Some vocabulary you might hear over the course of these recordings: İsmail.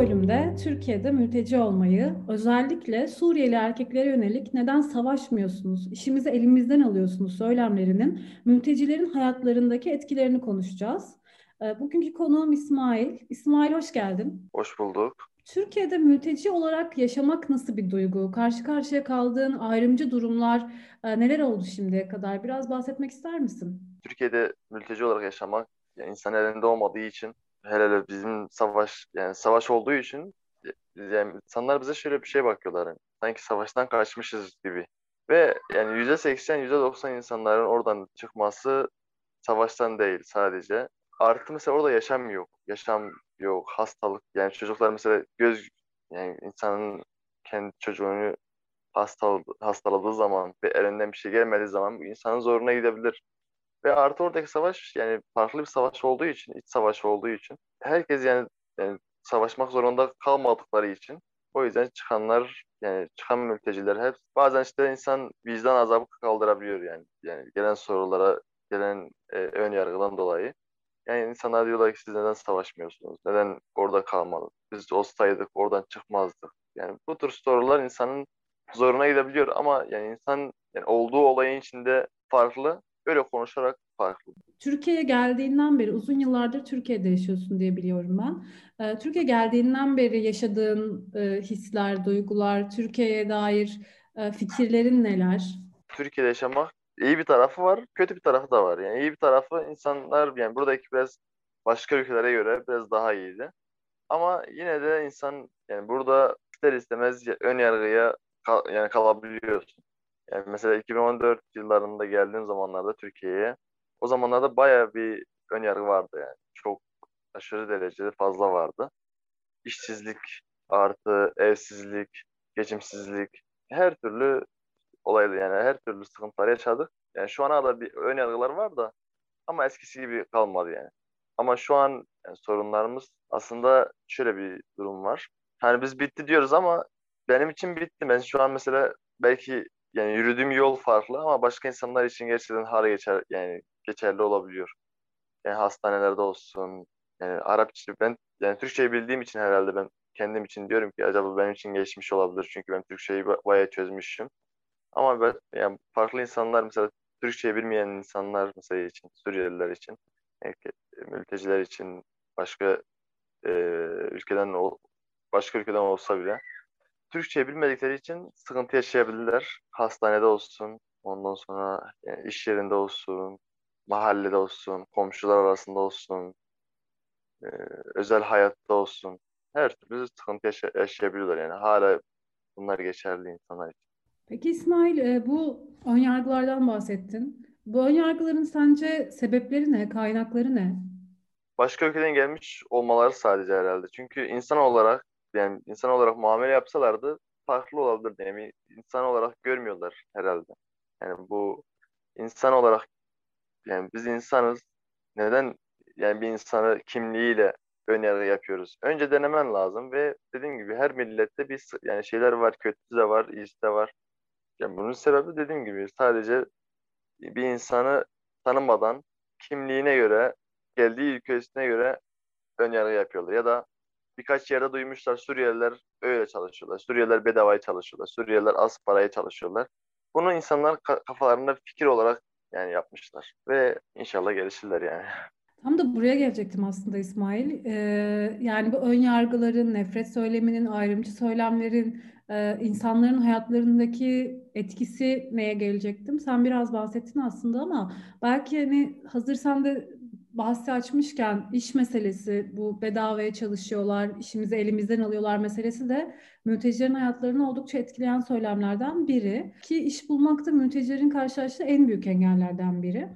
bölümde Türkiye'de mülteci olmayı, özellikle Suriyeli erkeklere yönelik "neden savaşmıyorsunuz, işimizi elimizden alıyorsunuz" söylemlerinin mültecilerin hayatlarındaki etkilerini konuşacağız. Bugünkü konuğum İsmail. İsmail, hoş geldin. Hoş bulduk. Türkiye'de mülteci olarak yaşamak nasıl bir duygu? Karşı karşıya kaldığın ayrımcı durumlar neler oldu şimdiye kadar? Biraz bahsetmek ister misin? Türkiye'de mülteci olarak yaşamak, yani insan elinde olmadığı için, hele bizim savaş olduğu için insanlar bize şöyle bir şey bakıyorlar. Yani, sanki savaştan kaçmışız gibi. Ve yani %80, %90 insanların oradan çıkması savaştan değil sadece. Artı mesela orada yaşam yok. Yaşam yok, hastalık. Yani çocuklar mesela insanın kendi çocuğunu hastaladığı zaman ve elinden bir şey gelmediği zaman insanın zoruna gidebilir. Ve artı oradaki savaş farklı bir savaş olduğu için, iç savaş olduğu için herkes savaşmak zorunda kalmadıkları için o yüzden çıkan mülteciler hep bazen insan vicdan azabı kaldırabiliyor yani gelen sorulara, gelen ön yargıdan dolayı. Yani insanlar diyorlar ki siz neden savaşmıyorsunuz? Neden orada kalmalı? Biz olsaydık oradan çıkmazdık. Yani bu tür sorular insanın zoruna gidebiliyor ama insan olduğu olayın içinde farklı. Böyle konuşarak farklı. Türkiye'ye geldiğinden beri, uzun yıllardır Türkiye'de yaşıyorsun diye biliyorum ben. Türkiye'ye geldiğinden beri yaşadığın hisler, duygular, Türkiye'ye dair fikirlerin neler? Türkiye'de yaşamak iyi bir tarafı var, kötü bir tarafı da var. Yani iyi bir tarafı insanlar buradaki biraz başka ülkelere göre biraz daha iyiydi. Ama yine de insan burada ister istemez ön yargıya kalabiliyorsun. Yani mesela 2014 yıllarında geldiğim zamanlarda Türkiye'ye, o zamanlarda bayağı bir ön yargı vardı yani. Çok aşırı derecede fazla vardı. İşsizlik, artı evsizlik, geçimsizlik, her türlü olaydı her türlü sıkıntılar yaşadık. Yani şu ana kadar bir ön yargılar var da ama eskisi gibi kalmadı yani. Ama şu an sorunlarımız aslında şöyle bir durum var. Hani biz bitti diyoruz ama benim için bitti. Ben şu an mesela belki yürüdüğüm yol farklı ama başka insanlar için gerçekten hala geçerli olabiliyor. Yani hastanelerde olsun, Arapça, ben Türkçeyi bildiğim için herhalde ben kendim için diyorum ki acaba benim için geçmiş olabilir çünkü ben Türkçeyi bayağı çözmüşüm. Ama ben, farklı insanlar mesela Türkçeyi bilmeyen insanlar mesela için, Suriyeliler için, mülteciler için başka başka ülkeden olsa bile Türkçe bilmedikleri için sıkıntı yaşayabilirler. Hastanede olsun, ondan sonra iş yerinde olsun, mahallede olsun, komşular arasında olsun, özel hayatta olsun. Her türlü sıkıntı yaşayabiliyorlar Hala bunlar geçerli insanlar için. Peki İsmail, bu önyargılardan bahsettin. Bu önyargıların sence sebepleri ne, kaynakları ne? Başka ülkeden gelmiş olmaları sadece herhalde. Çünkü insan olarak muamele yapsalardı farklı olabilirdi. İnsan olarak görmüyorlar herhalde. Bu insan olarak biz insanız. Neden bir insanı kimliğiyle ön yargı yapıyoruz? Önce denemen lazım ve dediğim gibi her millette bir şeyler var, kötüsü de var, iyisi de var. Bunun sebebi dediğim gibi sadece bir insanı tanımadan kimliğine göre, geldiği ülkesine göre ön yargı yapıyorlar ya da birkaç yerde duymuşlar Suriyeliler öyle çalışıyorlar. Suriyeliler bedavaya çalışıyorlar. Suriyeliler az paraya çalışıyorlar. Bunu insanlar kafalarında fikir olarak yapmışlar. Ve inşallah gelişirler . Tam da buraya gelecektim aslında İsmail. Bu ön yargıların, nefret söyleminin, ayrımcı söylemlerin, insanların hayatlarındaki etkisi neye gelecektim? Sen biraz bahsettin aslında ama belki hazırsan da bahsi açmışken iş meselesi, bu bedavaya çalışıyorlar, işimizi elimizden alıyorlar meselesi de mültecilerin hayatlarını oldukça etkileyen söylemlerden biri. Ki iş bulmak da mültecilerin karşılaştığı en büyük engellerden biri.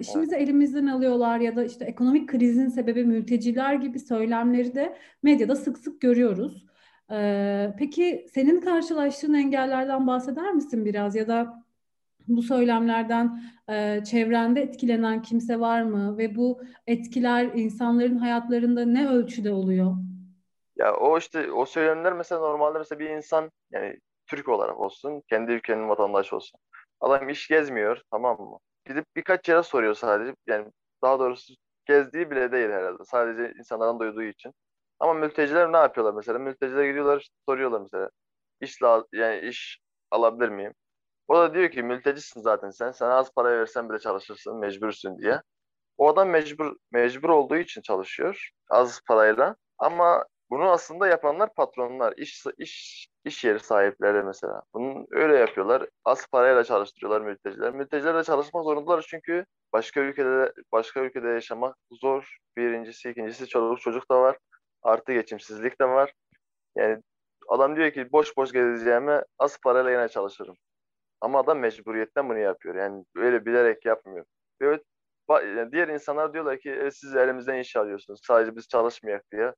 İşimizi elimizden alıyorlar ya da ekonomik krizin sebebi mülteciler gibi söylemleri de medyada sık sık görüyoruz. Peki senin karşılaştığın engellerden bahseder misin biraz ya da bu söylemlerden çevrende etkilenen kimse var mı? Ve bu etkiler insanların hayatlarında ne ölçüde oluyor? Ya o söylemler mesela normalde bir insan Türk olarak olsun, kendi ülkenin vatandaşı olsun. Adam iş gezmiyor, tamam mı? Gidip birkaç yere soruyor sadece. Daha doğrusu gezdiği bile değil herhalde. Sadece insanların duyduğu için. Ama mülteciler ne yapıyorlar mesela? Mülteciler gidiyorlar, işte soruyorlar mesela. Yani iş alabilir miyim? O da diyor ki mültecisin zaten sen. Sana az para versen bile çalışırsın, mecbursun diye. O adam mecbur olduğu için çalışıyor az parayla. Ama bunu aslında yapanlar patronlar, iş yeri sahipleri mesela. Bunu öyle yapıyorlar. Az parayla çalıştırıyorlar mülteciler. Mülteciler de çalışmak zorundalar çünkü başka ülkede yaşamak zor. Birincisi, ikincisi çoluk çocuk da var. Artı geçimsizlik de var. Yani adam diyor ki boş boş gezeceğime az parayla yine çalışırım. Ama adam mecburiyetten bunu yapıyor. Yani öyle bilerek yapmıyor. Evet, diğer insanlar diyorlar ki siz elimizden iş alıyorsunuz. Sadece biz çalışmayak diye.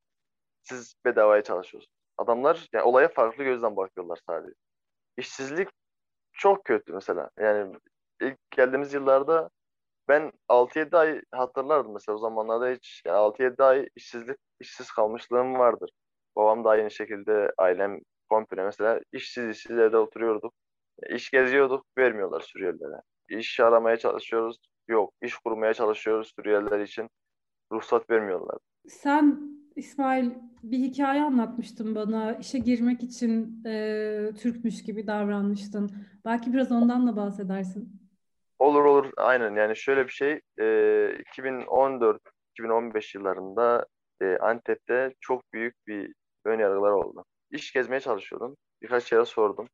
Siz bedavaya çalışıyorsunuz. Adamlar yani olaya farklı gözden bakıyorlar sadece. İşsizlik çok kötü mesela. Yani ilk geldiğimiz yıllarda ben 6-7 ay hatırlardım mesela, o zamanlarda hiç yani 6-7 ay işsiz kalmışlığım vardır. Babam da aynı şekilde, ailem komple mesela işsiz evde oturuyorduk. İş geziyorduk, vermiyorlar Suriyelilere. İş aramaya çalışıyoruz, yok. İş kurmaya çalışıyoruz Suriyeliler için. Ruhsat vermiyorlar. Sen İsmail bir hikaye anlatmıştın bana. İşe girmek için Türkmüş gibi davranmıştın. Belki biraz ondan da bahsedersin. Olur. Aynen, yani şöyle bir şey. 2014-2015 yıllarında Antep'te çok büyük bir ön yargılar oldu. İş gezmeye çalışıyordum. Birkaç yere sordum.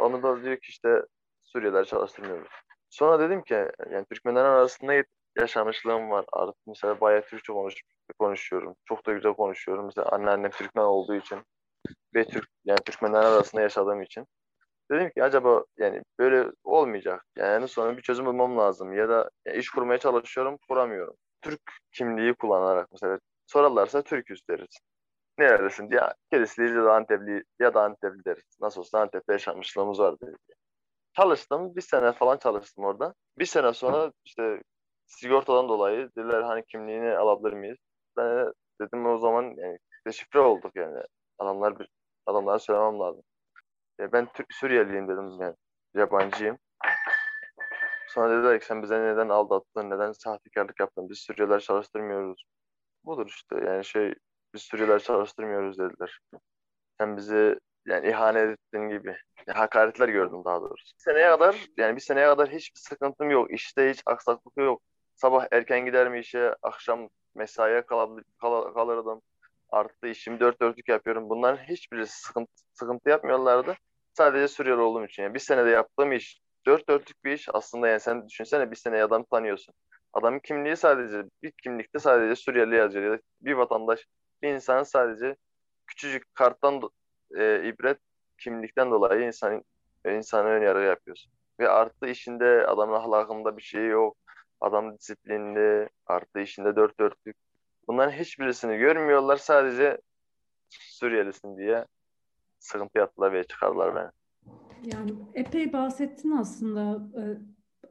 Onu da diyor ki işte Suriyeliler çalıştırmıyoruz. Sonra dedim ki yani Türkmenler arasında yaşamışlığım var. Artık mesela bayağı Türkçe konuşuyorum. Çok da güzel konuşuyorum. Mesela anneannem Türkmen olduğu için ve Türkmenler arasında yaşadığım için. Dedim ki acaba yani böyle olmayacak. Yani sonra bir çözüm bulmam lazım. Ya da yani iş kurmaya çalışıyorum, kuramıyorum. Türk kimliği kullanarak mesela sorarlarsa Türküz deriz. Neredesin diye. Kilisliyiz ya da Antepli, deriz. Nasıl olsa Antep'te yaşamışlığımız var deriz. Çalıştım. 1 sene falan çalıştım orada. 1 sene sonra işte sigortadan dolayı dediler hani kimliğini alabilir miyiz? Ben dedim o zaman yani deşifre olduk yani. Adamlara söylemem lazım. Ben Suriyeliyim dedim, yani yabancıyım. Sonra dediler ki sen bize neden aldattın, neden sahtekarlık yaptın? Biz Suriyeliler çalıştırmıyoruz. Budur işte yani biz Suriyeliler çalıştırmıyoruz dediler. Sen bizi yani ihanet ettiğin gibi. Hakaretler gördüm daha doğrusu. Bir seneye kadar hiçbir sıkıntım yok. İşte hiç aksaklık yok. Sabah erken gider mi işe, akşam mesaiye kalırdım. Artı işimi 4 dörtlük yapıyorum. Bunların hiçbirisi sıkıntı yapmıyorlardı. Sadece Suriyeli olduğum için. Yani 1 senede yaptığım iş 4 dörtlük bir iş. Aslında yani sen düşünsene 1 seneye adam tanıyorsun. Adamın kimliği sadece bir kimlikte sadece Suriyeli yazıyor. Ya da bir vatandaş, bir insan sadece küçücük karttan ibret kimlikten dolayı insanı ön yargı yapıyorsun. Ve artı işinde adamın ahlakında bir şey yok. Adam disiplinli, artı işinde 4 dörtlük. Bunların hiçbirisini görmüyorlar. Sadece Suriyelisin diye sıkıntı yaptılar ve çıkardılar beni. Yani epey bahsettin aslında.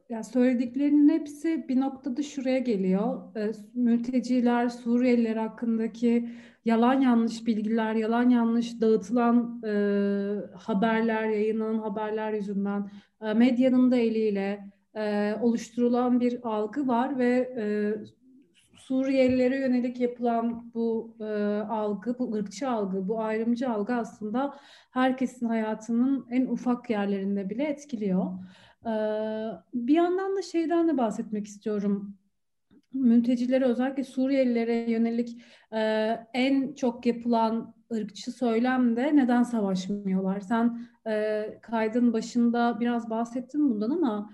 Yani söylediklerinin hepsi bir noktada şuraya geliyor. Mülteciler, Suriyeliler hakkındaki yalan yanlış bilgiler, yalan yanlış dağıtılan haberler, yayınlanan haberler yüzünden medyanın da eliyle oluşturulan bir algı var ve Suriyelilere yönelik yapılan bu algı, bu ırkçı algı, bu ayrımcı algı aslında herkesin hayatının en ufak yerlerinde bile etkiliyor. Bir yandan da şeyden de bahsetmek istiyorum. Mültecilere, özellikle Suriyelilere yönelik en çok yapılan ırkçı söylem de neden savaşmıyorlar? Sen kaydın başında biraz bahsettin bundan ama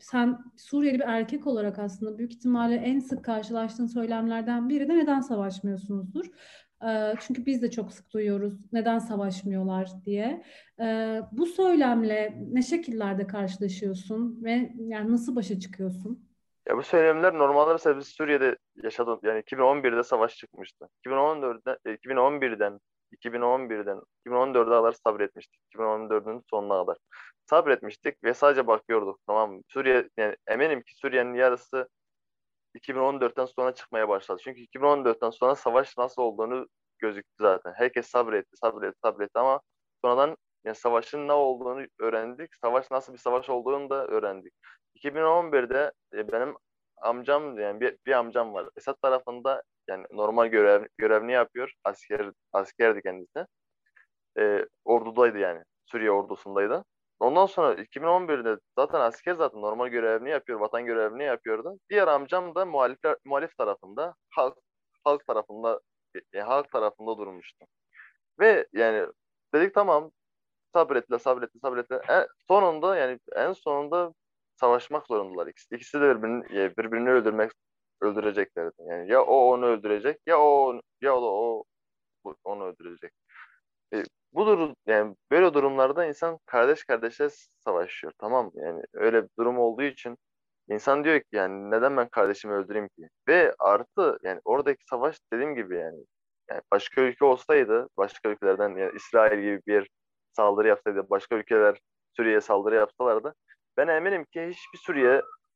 sen Suriyeli bir erkek olarak aslında büyük ihtimalle en sık karşılaştığın söylemlerden biri de neden savaşmıyorsunuzdur. Çünkü biz de çok sık duyuyoruz neden savaşmıyorlar diye. Bu söylemle ne şekillerde karşılaşıyorsun ve yani nasıl başa çıkıyorsun? Ya bu söylemler normalde mesela biz Suriye'de yaşadık. Yani 2011'de savaş çıkmıştı. 2014'e kadar sabretmiştik. 2014'ün sonuna kadar sabretmiştik ve sadece bakıyorduk. Tamam mı? Suriye, yani eminim ki Suriye'nin yarısı 2014'ten sonra çıkmaya başladı. Çünkü 2014'ten sonra savaş nasıl olduğunu gözüktü zaten. Herkes sabretti ama sonradan yani savaşın ne olduğunu öğrendik. Savaş nasıl bir savaş olduğunu da öğrendik. 2011'de benim amcam, yani bir amcam var. Esad tarafında Yani normal görevini yapıyor. Askerdi kendisi. Ordudaydı yani. Suriye ordusundaydı. Ondan sonra 2011'de zaten normal görevini yapıyor. Vatan görevini yapıyordu. Diğer amcam da muhalif tarafında, halk tarafında durmuştu. Ve yani dedik tamam, sabretle. En sonunda savaşmak zorundalar. İkisi de birbirini öldüreceklerdi. Yani ya o onu öldürecek ya o da onu öldürecek. Yani böyle durumlarda insan kardeşe savaşıyor, tamam mı? Yani öyle bir durum olduğu için insan diyor ki yani neden ben kardeşimi öldüreyim ki? Ve artı yani oradaki savaş dediğim gibi yani başka ülke olsaydı, başka ülkelerden yani İsrail gibi bir saldırı yapsaydı, başka ülkeler Suriye'ye saldırı yapsalardı ben eminim ki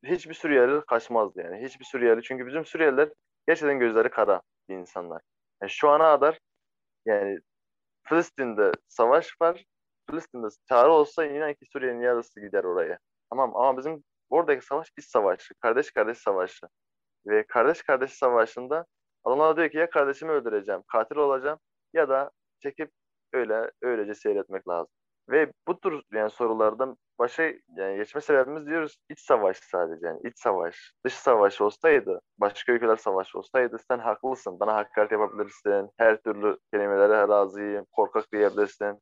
hiçbir Suriyeli kaçmazdı yani. Hiçbir Suriyeli, çünkü bizim Suriyeliler gerçekten gözleri kara bir insanlar. Yani şu ana kadar yani Filistin'de savaş var. Filistin'de çare olsa inan ki Suriye'nin yarısı gider oraya. Tamam, ama bizim oradaki savaş iç savaşı. Kardeş savaşı. Ve kardeş savaşında adamlar diyor ki ya kardeşimi öldüreceğim, katil olacağım ya da çekip öylece seyretmek lazım. Ve bu tür yani sorulardan başa yani geçme sebebimiz diyoruz iç savaş sadece. Yani iç savaş. Dış savaş olsaydı, başka ülkeler savaşı olsaydı sen haklısın. Bana hakaret yapabilirsin. Her türlü kelimelere razıyım. Korkak diyebilirsin.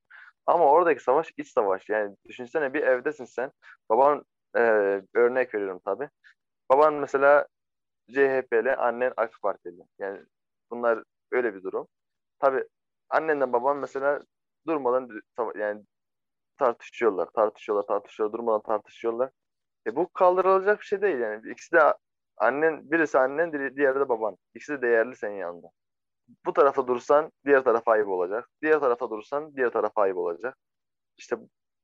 Ama oradaki savaş iç savaş. Yani düşünsene bir evdesin sen. Baban örnek veriyorum tabii. Baban mesela CHP'li, annen AK Partili. Yani bunlar öyle bir durum. Tabii annenden baban mesela durmadan yani tartışıyorlar durmadan tartışıyorlar. Bu kaldırılacak bir şey değil yani. İkisi de birisi annen, diğeri de baban. İkisi de değerli senin yanında. Bu tarafta dursan diğer tarafa ayıp olacak. Diğer tarafta dursan diğer tarafa ayıp olacak. İşte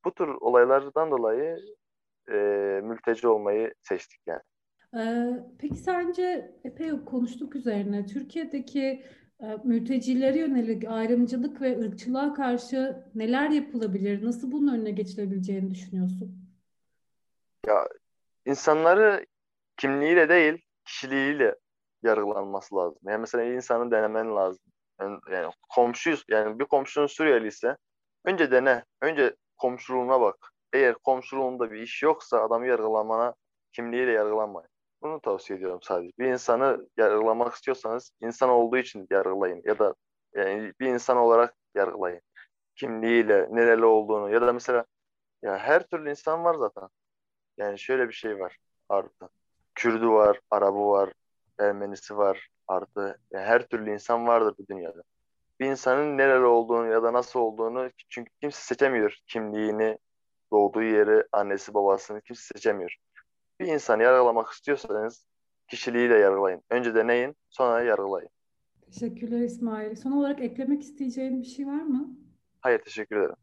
bu tür olaylardan dolayı mülteci olmayı seçtik yani. Peki sence epey konuştuk üzerine. Türkiye'deki mültecilere yönelik ayrımcılık ve ırkçılığa karşı neler yapılabilir? Nasıl bunun önüne geçilebileceğini düşünüyorsun? Ya insanları kimliğiyle değil, kişiliğiyle yargılanması lazım. Yani mesela insanı denemen lazım. Yani komşuyuz. Yani bir komşunun Suriyeli ise önce dene. Önce komşuluğuna bak. Eğer komşuluğunda bir iş yoksa adamı yargılamana, kimliğiyle yargılanmayın. Bunu tavsiye ediyorum sadece. Bir insanı yargılamak istiyorsanız insan olduğu için yargılayın. Ya da yani bir insan olarak yargılayın. Kimliğiyle, nereli olduğunu ya da mesela ya her türlü insan var zaten. Yani şöyle bir şey var artı. Kürdü var, Arabı var, Ermenisi var artı. Yani her türlü insan vardır bu dünyada. Bir insanın nereli olduğunu ya da nasıl olduğunu, çünkü kimse seçemiyor kimliğini, doğduğu yeri, annesi, babasını kimse seçemiyor. Bir insanı yargılamak istiyorsanız kişiliğiyle yargılayın. Önce deneyin, sonra yargılayın. Teşekkürler İsmail. Son olarak eklemek isteyeceğin bir şey var mı? Hayır, teşekkür ederim.